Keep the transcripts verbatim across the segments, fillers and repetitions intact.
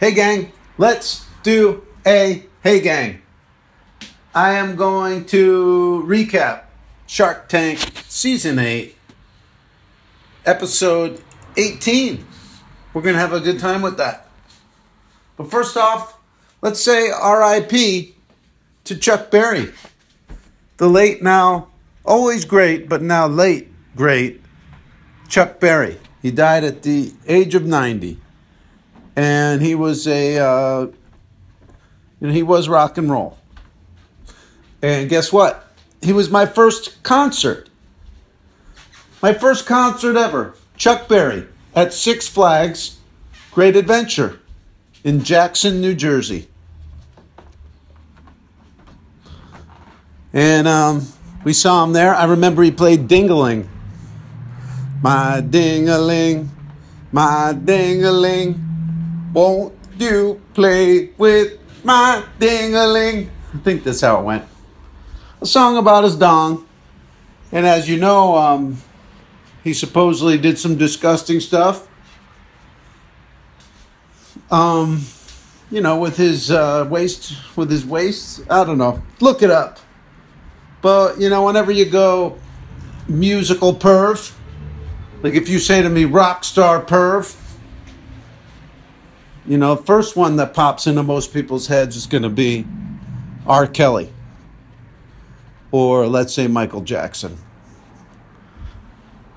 Hey gang, let's do a hey gang. I am going to recap Shark Tank Season eight, Episode eighteen. We're going to have a good time with that. But first off, let's say R I P to Chuck Berry, the late now, always great, but now late great, Chuck Berry. He died at the age of ninety. And he was a, uh, you know, he was rock and roll. And guess what? He was my first concert. My first concert ever. Chuck Berry at Six Flags Great Adventure in Jackson, New Jersey. And um, we saw him there. I remember he played Ding-a-Ling. My ding-a-ling, my ding-a-ling. Won't you play with my ding-a-ling? I think that's how it went. A song about his dong. And as you know, um, he supposedly did some disgusting stuff. Um, you know, with his uh, waist, with his waist. I don't know. Look it up. But, you know, whenever you go musical perv, like if you say to me rock star perv, you know, first one that pops into most people's heads is going to be R. Kelly. Or let's say Michael Jackson.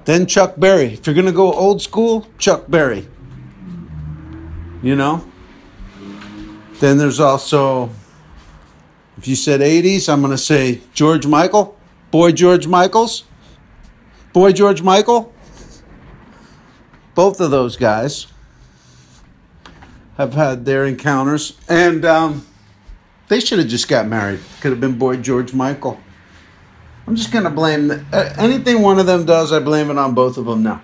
Then Chuck Berry. If you're going to go old school, Chuck Berry. You know? Then there's also, if you said eighties, I'm going to say George Michael. Boy George Michaels. Boy George Michael. Both of those guys have had their encounters. And um, they should have just got married. Could have been Boy George Michael. I'm just going to blame the, uh, anything one of them does, I blame it on both of them now.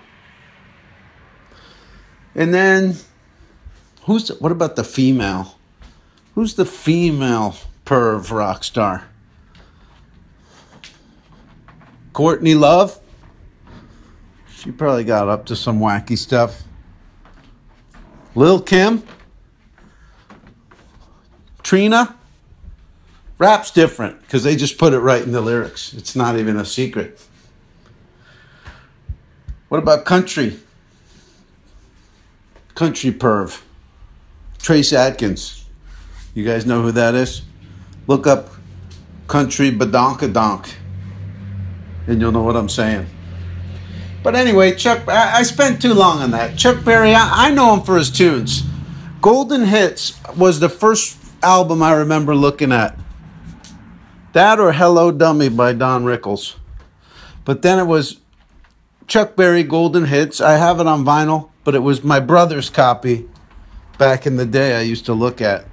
And then, who's the, what about the female? Who's the female perv rock star? Courtney Love? She probably got up to some wacky stuff. Lil Kim? Trina? Rap's different because they just put it right in the lyrics. It's not even a secret. What about country? Country perv. Trace Adkins. You guys know who that is? Look up country badonkadonk and you'll know what I'm saying. But anyway, Chuck, I, I spent too long on that. Chuck Berry, I, I know him for his tunes. Golden Hits was the first album I remember looking at. That or Hello Dummy by Don Rickles. But then it was Chuck Berry Golden Hits. I have it on vinyl, but it was my brother's copy back in the day I used to look at.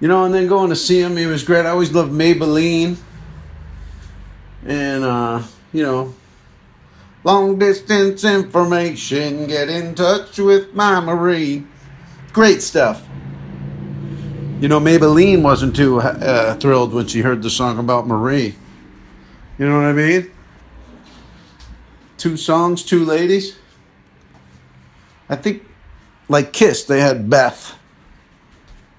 You know, and then going to see him, he was great. I always loved Maybelline. And, uh... you know, long distance information, get in touch with my Marie. Great stuff. You know, Maybelline wasn't too uh, thrilled when she heard the song about Marie. You know what I mean? Two songs, two ladies. I think, like Kiss, they had Beth.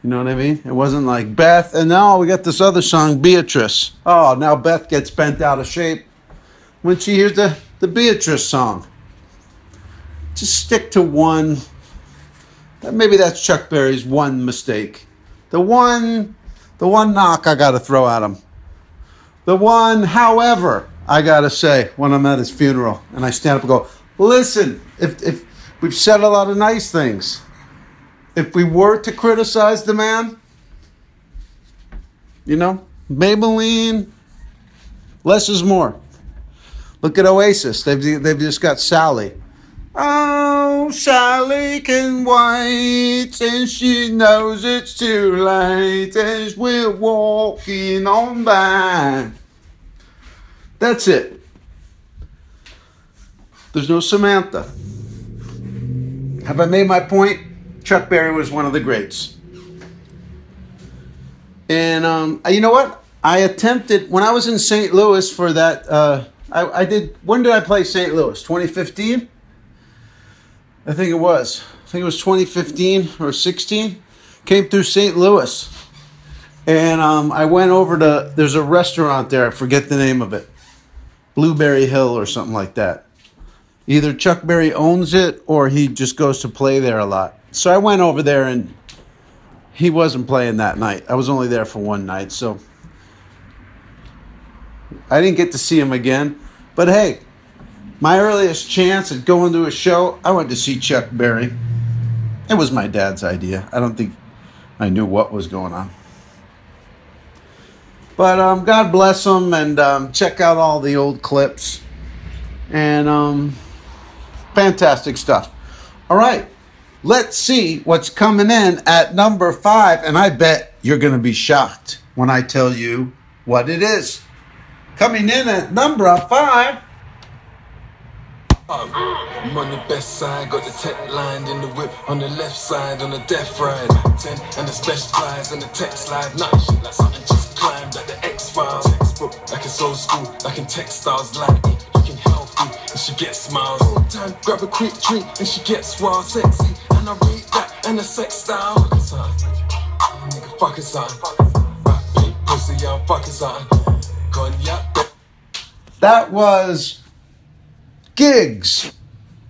You know what I mean? It wasn't like Beth, and now we got this other song, Beatrice. Oh, now Beth gets bent out of shape when she hears the, the Beatrice song. Just stick to one. Maybe that's Chuck Berry's one mistake. The one, the one knock I got to throw at him. The one, however, I got to say when I'm at his funeral and I stand up and go, listen, if, if we've said a lot of nice things, if we were to criticize the man, you know, Maybelline, less is more. Look at Oasis. They've they've just got Sally. Oh, Sally can wait, and she knows it's too late as we're walking on by. That's it. There's no Samantha. Have I made my point? Chuck Berry was one of the greats. And um, you know what? I attempted, when I was in Saint Louis for that... Uh, I, I did, when did I play Saint Louis? twenty fifteen? I think it was. think it was twenty fifteen or sixteen, came through Saint Louis. And um, I went over to, there's a restaurant there, I forget the name of it. Blueberry Hill or something like that. Either Chuck Berry owns it or he just goes to play there a lot. So I went over there and he wasn't playing that night. I was only there for one night, so I didn't get to see him again. But hey, my earliest chance at going to a show, I went to see Chuck Berry. It was my dad's idea. I don't think I knew what was going on. But um, God bless him, and um, check out all the old clips. And um, fantastic stuff. All right, let's see what's coming in at number five. And I bet you're going to be shocked when I tell you what it is. Coming in at number five. I'm on the best side, got the tech lined in the whip. On the left side, on the death ride. Ten and the specialized and the tech slide. Nice, like something just climbed like the X-Files. Textbook, like it's old school, like in textiles. Like looking healthy, and she gets smiles. Time, grab a quick drink, and she gets wild. Sexy, and I read that, and the sex style. Fuck his eye, nigga, fuck his eye. Rap, big pussy, yeah, fuck his eye. That was Giggs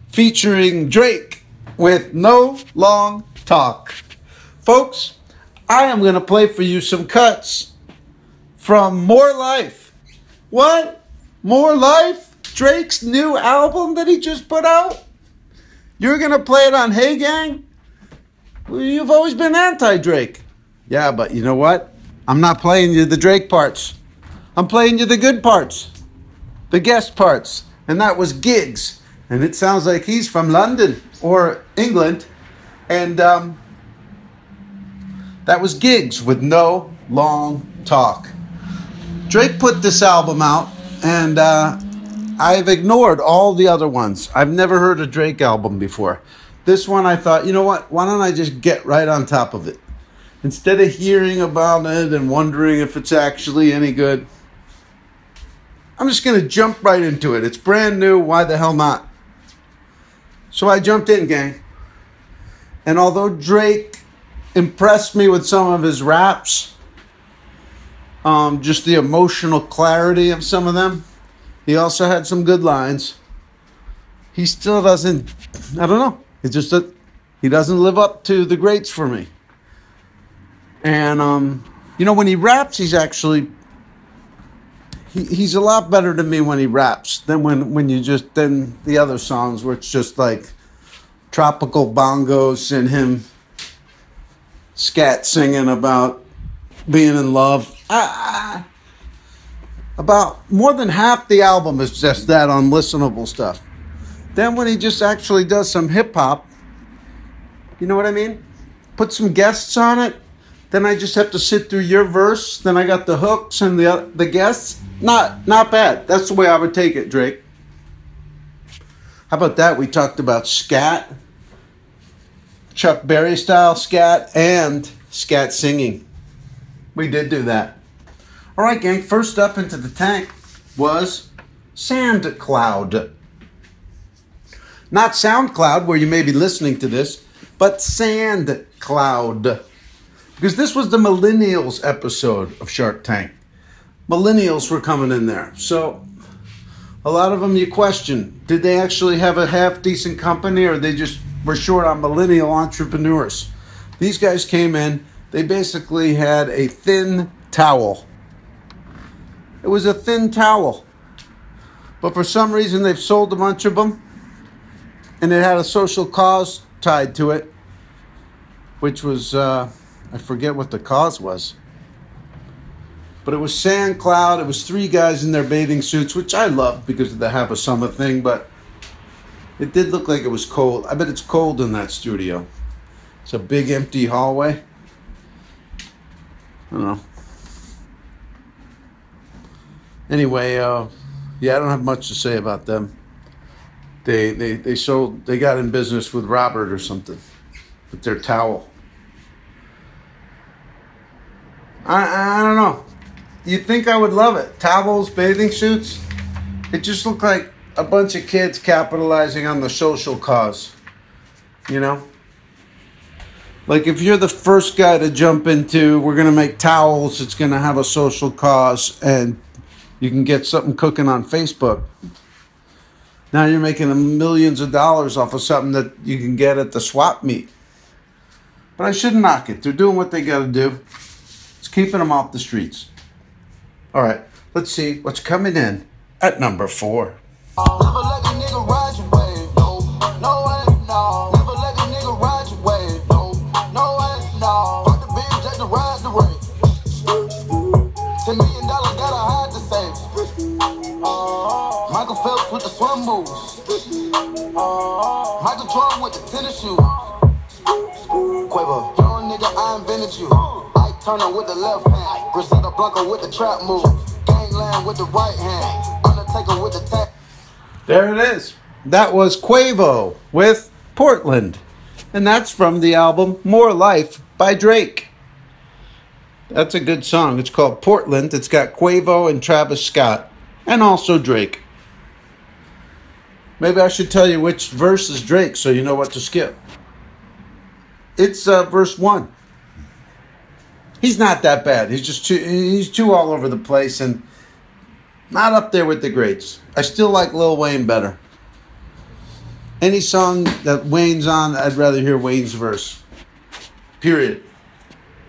featuring Drake with No Long Talk. Folks, I am going to play for you some cuts from More Life. What? More Life? Drake's new album that he just put out? You're going to play it on Hey Gang? Well, you've always been anti-Drake. Yeah, but you know what? I'm not playing you the Drake parts. I'm playing you the good parts, the guest parts, and that was Giggs. And it sounds like he's from London or England. And um, that was Giggs with No Long Talk. Drake put this album out, and uh, I've ignored all the other ones. I've never heard a Drake album before. This one I thought, you know what, why don't I just get right on top of it? Instead of hearing about it and wondering if it's actually any good, I'm just going to jump right into it. It's brand new. Why the hell not? So I jumped in, gang. And although Drake impressed me with some of his raps, um, just the emotional clarity of some of them, he also had some good lines. He still doesn't, I don't know. It's just that he doesn't live up to the greats for me. And, um, you know, when he raps, he's actually... He, he's a lot better to me when he raps than when, when you just, than the other songs where it's just like tropical bongos and him scat singing about being in love. Ah, about more than half the album is just that unlistenable stuff. Then when he just actually does some hip hop, you know what I mean? Put some guests on it. Then I just have to sit through your verse. Then I got the hooks and the the guests. Not not bad. That's the way I would take it, Drake. How about that? We talked about scat, Chuck Berry style scat, and scat singing. We did do that. All right, gang. First up into the tank was SoundCloud. Not SoundCloud, where you may be listening to this, but SoundCloud. Because this was the Millennials episode of Shark Tank. Millennials were coming in there. So a lot of them you question, did they actually have a half-decent company or they just were short on millennial entrepreneurs? These guys came in. They basically had a thin towel. It was a thin towel. But for some reason, they've sold a bunch of them. And it had a social cause tied to it, which was... Uh, I forget what the cause was. But it was SoundCloud. It was three guys in their bathing suits, which I love because of the half a summer thing, but it did look like it was cold. I bet it's cold in that studio. It's a big empty hallway. I don't know. Anyway, uh, yeah, I don't have much to say about them. They they they sold they got in business with Robert or something with their towel. I, I don't know. You'd think I would love it. Towels, bathing suits. It just looked like a bunch of kids capitalizing on the social cause. You know? Like, if you're the first guy to jump into, we're going to make towels, it's going to have a social cause, and you can get something cooking on Facebook. Now you're making millions of dollars off of something that you can get at the swap meet. But I shouldn't knock it. They're doing what they got to do. It's keeping them off the streets. All right, let's see what's coming in at number four. With the swim moves, Michael Jordan with the tennis shoes. Quavo, young nigga, I invented you. Ike Turner with the left hand, Griselda Blanco with the trap move, Gangland with the right hand, Undertaker with the tap. There it is. That was Quavo with Portland, and that's from the album More Life by Drake. That's a good song. It's called Portland. It's got Quavo and Travis Scott, and also Drake. Maybe I should tell you which verse is Drake so you know what to skip. It's uh, verse one. He's not that bad. He's just too, he's too all over the place and not up there with the greats. I still like Lil Wayne better. Any song that Wayne's on, I'd rather hear Wayne's verse. Period.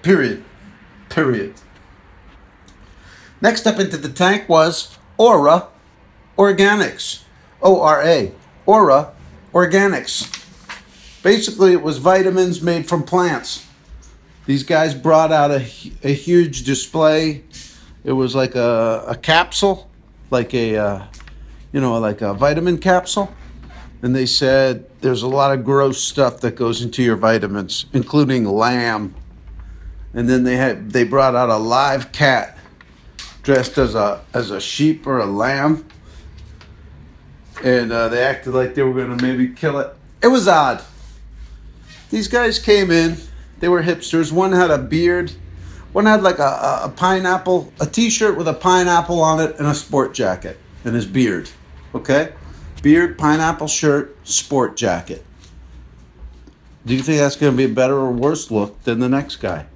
Period. Period. Next up into the tank was Aura Organics. O R A, Aura Organics. Basically, it was vitamins made from plants. These guys brought out a, a huge display. It was like a, a capsule, like a, uh, you know, like a vitamin capsule. And they said, there's a lot of gross stuff that goes into your vitamins, including lamb. And then they had they brought out a live cat dressed as a as a sheep or a lamb. And uh, they acted like they were going to maybe kill it. It was odd. These guys came in. They were hipsters. One had a beard. One had like a, a pineapple, a T-shirt with a pineapple on it and a sport jacket and his beard. Okay? Beard, pineapple shirt, sport jacket. Do you think that's going to be a better or worse look than the next guy?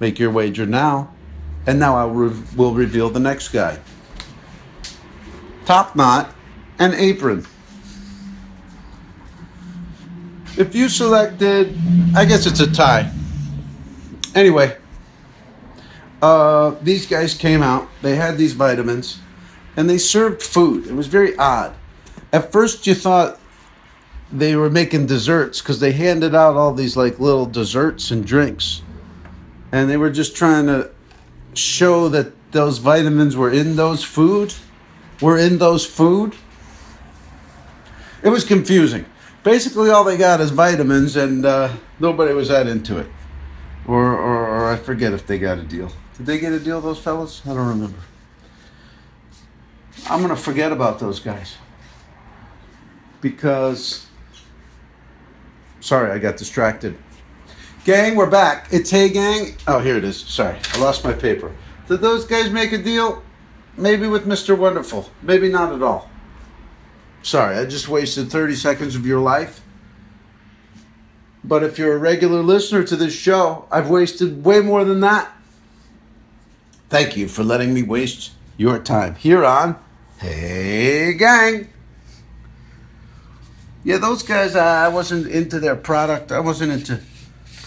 Make your wager now. And now I re- will reveal the next guy. Top knot. An apron. If you selected, I guess it's a tie. Anyway, uh, these guys came out. They had these vitamins, and they served food. It was very odd. At first, you thought they were making desserts because they handed out all these like little desserts and drinks, and they were just trying to show that those vitamins were in those food. Were in those food. It was confusing. Basically, all they got is vitamins, and uh, nobody was that into it. Or, or, or I forget if they got a deal. Did they get a deal, those fellas? I don't remember. I'm going to forget about those guys. Because, sorry, I got distracted. Gang, we're back. It's Hey Gang. Oh, here it is. Sorry, I lost my paper. Did those guys make a deal? Maybe with Mister Wonderful. Maybe not at all. Sorry, I just wasted thirty seconds of your life. But if you're a regular listener to this show, I've wasted way more than that. Thank you for letting me waste your time here on Hey Gang. Yeah, those guys, uh, I wasn't into their product. I wasn't into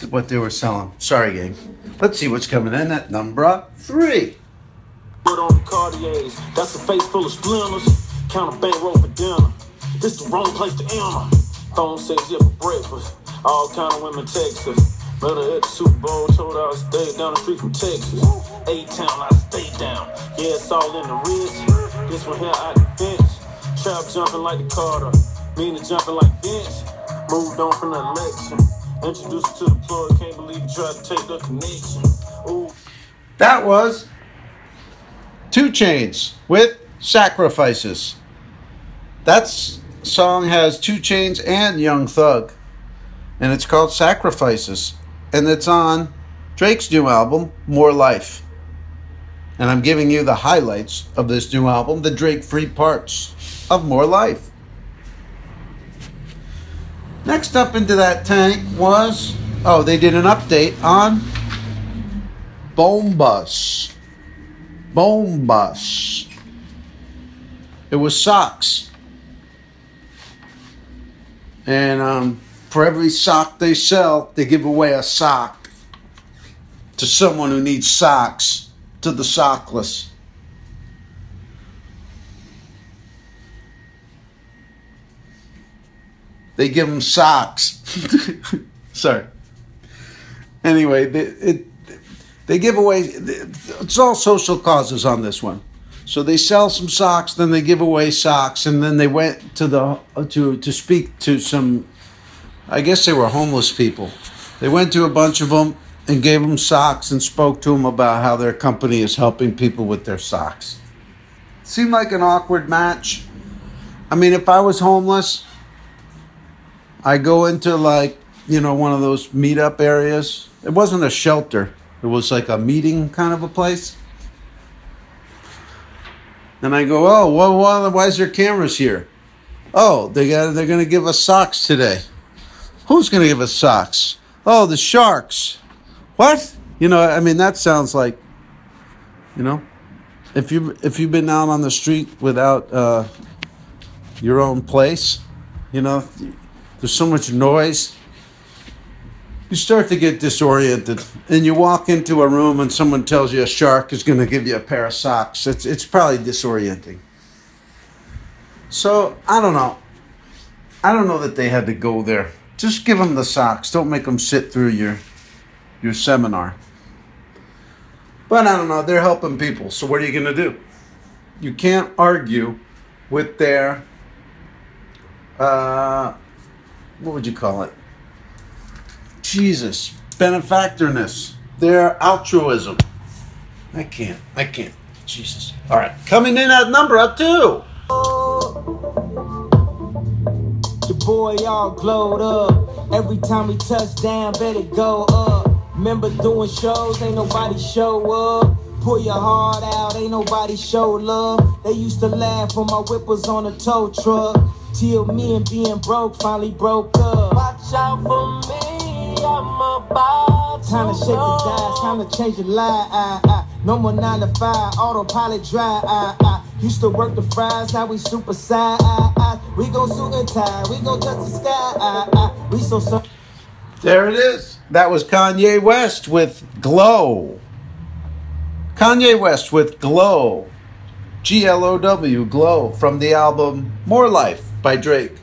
what they were selling. Sorry, gang. Let's see what's coming in at number three. Put on the Cartiers, that's a face full of splinters. Count a bankroll for dinner. This the wrong place to enter. Phone sex here for breakfast. All kind of women text us. Met her at the Super Bowl, told her I stayed down the street from Texas. A-Town, I stayed down. Yeah, it's all in the wrist. This one here out the bench. Trap jumping like the Carter. Meaning jumping like Bench. Moved on from the election. Introduced her to the plug. Can't believe you tried to take the connection. Ooh. That was two Chainz with Sacrifices. That song has two Chainz and Young Thug, and it's called Sacrifices, and it's on Drake's new album, More Life. And I'm giving you the highlights of this new album, the Drake-free parts of More Life. Next up into that tank was Oh, they did an update on Bombas. Bombas. It was socks. And um, for every sock they sell, they give away a sock to someone who needs socks, to the sockless. They give them socks. Sorry. Anyway, they, it, they give away, it's all social causes on this one. So they sell some socks, then they give away socks, and then they went to the to to speak to some, I guess they were homeless people. They went to a bunch of them and gave them socks and spoke to them about how their company is helping people with their socks. Seemed like an awkward match. I mean, if I was homeless, I go into like, you know, one of those meetup areas. It wasn't a shelter. It was like a meeting kind of a place. And I go, oh, well, why, why is there cameras here? Oh, they got, they're going to give us socks today. Who's going to give us socks? Oh, the Sharks. What? You know, I mean, that sounds like, you know, if you if you've been out on the street without uh, your own place, you know, there's so much noise. You start to get disoriented, and you walk into a room and someone tells you a shark is going to give you a pair of socks. It's it's probably disorienting. So, I don't know. I don't know that they had to go there. Just give them the socks. Don't make them sit through your, your seminar. But I don't know. They're helping people, so what are you going to do? You can't argue with their, uh, what would you call it? Jesus, benefactorness, their altruism. I can't, I can't. Jesus. All right, coming in at number two. The boy all glowed up. Every time we touch down, bet it go up. Remember doing shows, ain't nobody show up. Pull your heart out, ain't nobody show love. They used to laugh when my whip was on a tow truck. Till me and being broke finally broke up. Watch out for me. I'm about time to, to shake the dice, time to change the lie. I, I. No more nine to five, autopilot dry. I, I. Used to work the fries, now we super side. I, I. We go suit and tie, we go touch the sky. I, I. We so so. There it is. That was Kanye West with Glow. Kanye West with Glow, G L O W, Glow, from the album More Life by Drake.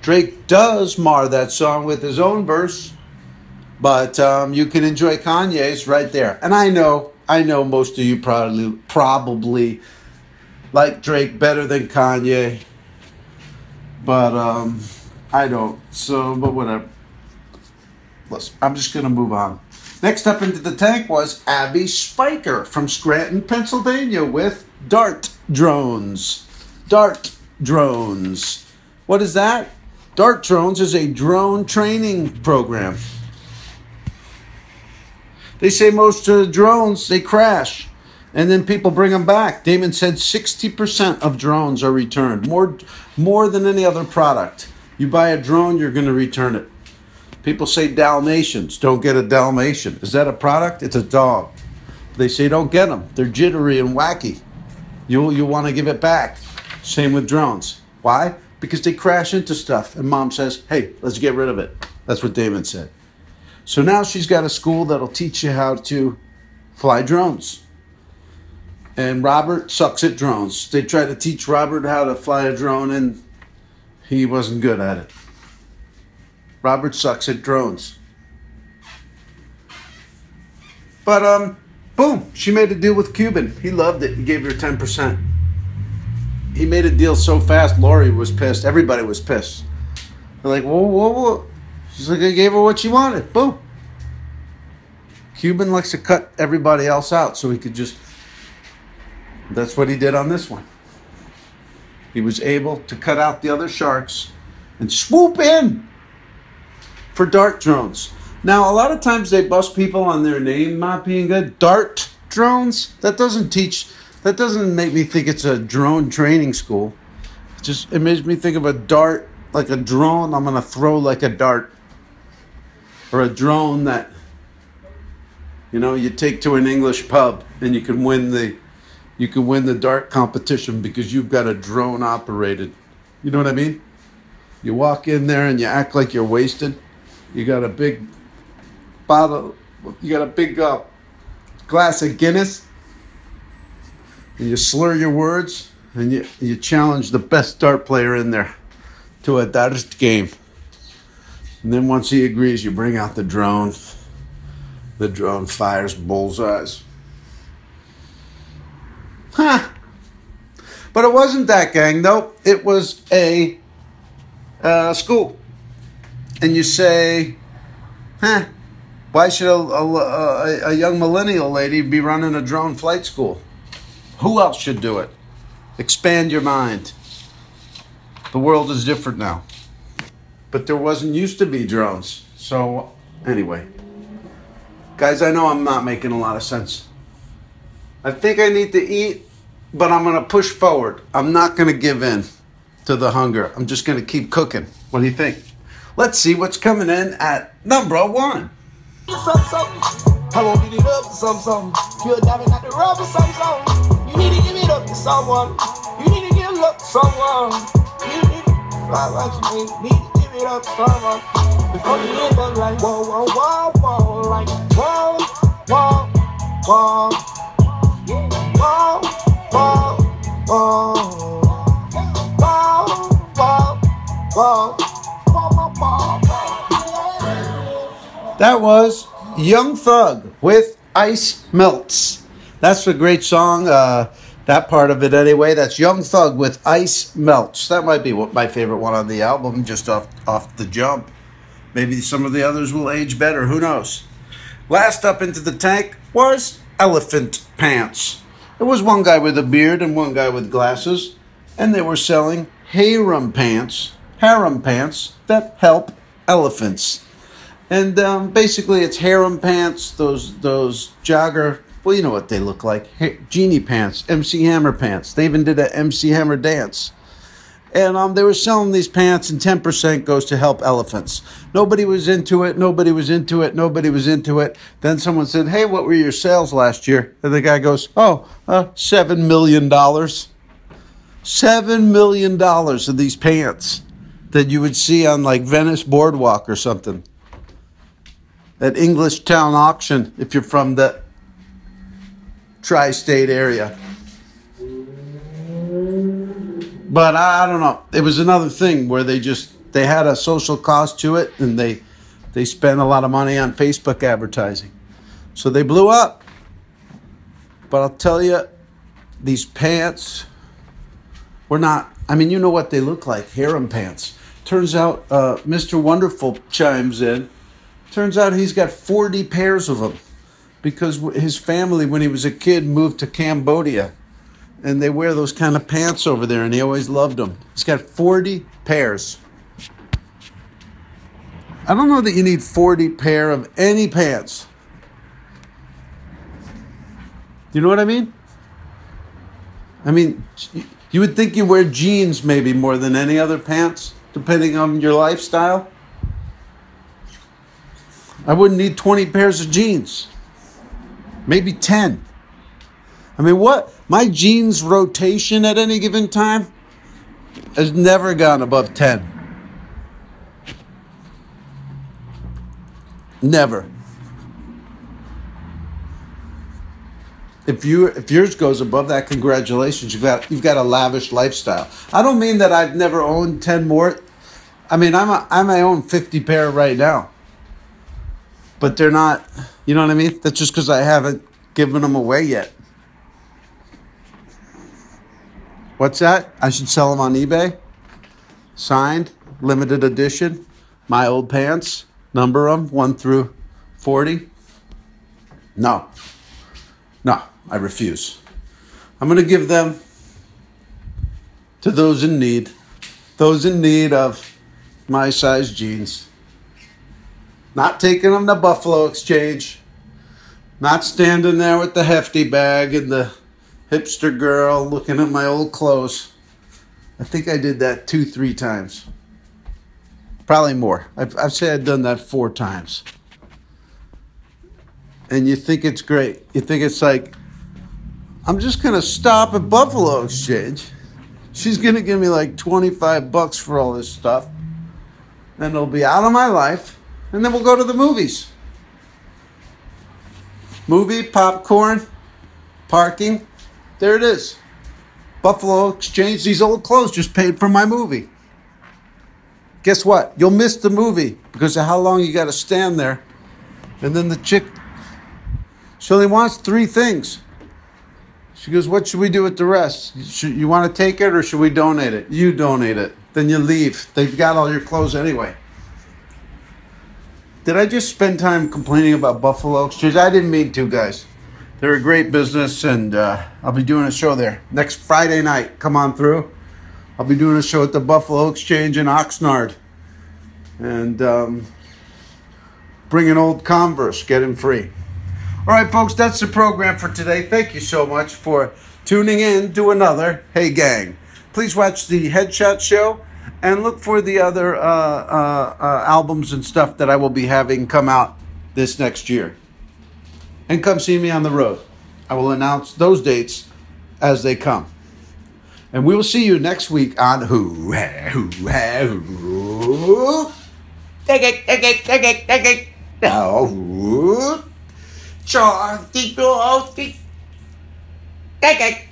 Drake does mar that song with his own verse. But um, you can enjoy Kanye's right there. And I know, I know most of you probably probably like Drake better than Kanye. But um, I don't. So, but whatever. Listen, I'm just going to move on. Next up into the tank was Abby Spiker from Scranton, Pennsylvania with Dart Drones. Dart Drones. What is that? Dart Drones is a drone training program. They say most of the drones, they crash, and then people bring them back. Damon said sixty percent of drones are returned, more more than any other product. You buy a drone, you're going to return it. People say Dalmatians. Don't get a Dalmatian. Is that a product? It's a dog. They say don't get them. They're jittery and wacky. You'll, you'll want to give it back. Same with drones. Why? Because they crash into stuff, and Mom says, hey, let's get rid of it. That's what Damon said. So now she's got a school that'll teach you how to fly drones. And Robert sucks at drones. They tried to teach Robert how to fly a drone, and he wasn't good at it. Robert sucks at drones. But, um, boom, she made a deal with Cuban. He loved it. He gave her ten percent. He made a deal so fast, Lori was pissed. Everybody was pissed. They're like, whoa, whoa, whoa. She's like, I gave her what she wanted. Boom. Cuban likes to cut everybody else out so he could just... That's what he did on this one. He was able to cut out the other sharks and swoop in for Dart Drones. Now, a lot of times they bust people on their name not being good. Dart Drones? That doesn't teach... That doesn't make me think it's a drone training school. It just, it makes me think of a dart, like a drone I'm going to throw like a dart. or a drone that, you know, you take to an English pub and you can win the, you can win the dart competition because you've got a drone operated. You know what I mean? You walk in there and you act like you're wasted. You got a big bottle, you got a big uh, glass of Guinness, and you slur your words and you, you challenge the best dart player in there to a dart game. And then once he agrees, you bring out the drone. The drone fires bullseyes. Huh. But it wasn't that, gang, though. It was a uh, school. And you say, huh, why should a, a, a young millennial lady be running a drone flight school? Who else should do it? Expand your mind. The world is different now. But there wasn't used to be drones. So anyway, guys, I know I'm not making a lot of sense. I think I need to eat, but I'm going to push forward. I'm not going to give in to the hunger. I'm just going to keep cooking. What do you think? Let's see what's coming in at number one. Something, something. I won't beat it up to some, something. You're diving at the rubber, some, something. You need to give it up to someone. You need to give it up to someone. You need to, like, like you need, need to give it up to someone. Before you live up like, whoa, whoa, whoa, whoa, like, whoa, whoa, whoa. Whoa, whoa, whoa. Whoa, whoa, whoa. That was Young Thug with Ice Melts. That's a great song, uh, that part of it anyway. That's Young Thug with Ice Melts. That might be what my favorite one on the album, just off, off the jump. Maybe some of the others will age better, who knows. Last up into the tank was Elephant Pants. There was one guy with a beard and one guy with glasses, and they were selling harem pants, harem pants that help elephants. And um, basically, it's harem pants, those those jogger, well, you know what they look like. Hey, genie pants, M C Hammer pants. They even did an M C Hammer dance. And um, they were selling these pants, and ten percent goes to help elephants. Nobody was into it, nobody was into it, nobody was into it. Then someone said, hey, what were your sales last year? And the guy goes, oh, uh, seven million dollars. seven million dollars of these pants that you would see on, like, Venice Boardwalk or something. At English Town Auction, if you're from the tri-state area. But I don't know. It was another thing where they just, they had a social cost to it, and they they spent a lot of money on Facebook advertising. So they blew up. But I'll tell you, these pants were not, I mean, you know what they look like, harem pants. Turns out uh, Mister Wonderful chimes in. Turns out he's got forty pairs of them because his family, when he was a kid, moved to Cambodia. And they wear those kind of pants over there, and he always loved them. He's got forty pairs. I don't know that you need forty pair of any pants. Do you know what I mean? I mean, you would think you wear jeans maybe more than any other pants, depending on your lifestyle. I wouldn't need twenty pairs of jeans, maybe ten. I mean, what? My jeans rotation at any given time has never gone above ten. Never. If you if yours goes above that, congratulations, you've got you've got a lavish lifestyle. I don't mean that I've never owned ten more. I mean, I'm a, I'm I own fifty pair right now. But they're not, you know what I mean? That's just because I haven't given them away yet. What's that? I should sell them on eBay. Signed, limited edition, my old pants. Number them, one through forty. No. No, I refuse. I'm going to give them to those in need. Those in need of my size jeans. Not taking them to Buffalo Exchange. Not standing there with the hefty bag and the hipster girl looking at my old clothes. I think I did that two, three times. Probably more. I've, I've said I've done that four times. and you think it's great. You think it's like, I'm just going to stop at Buffalo Exchange. She's going to give me like twenty-five bucks for all this stuff. And it'll be out of my life. And then we'll go to the movies. Movie, popcorn, parking. There it is. Buffalo Exchange, these old clothes just paid for my movie. Guess what? You'll miss the movie because of how long you got to stand there. And then the chick, she only wants three things. She goes, what should we do with the rest? Should, you want to take it or should we donate it? You donate it. Then you leave. They've got all your clothes anyway. Did I just spend time complaining about Buffalo Exchange? I didn't mean to, guys. They're a great business, and uh, I'll be doing a show there. Next Friday night, come on through. I'll be doing a show at the Buffalo Exchange in Oxnard. And um, bring an old Converse, get him free. All right, folks, that's the program for today. Thank you so much for tuning in to another Hey Gang. Please watch the Headshot Show and look for the other uh, uh, uh, albums and stuff that I will be having come out this next year. And come see me on the road. I will announce those dates as they come. And we will see you next week on Who, Who, Who, Take it, take it, take it, take it. No. Charlie, take it.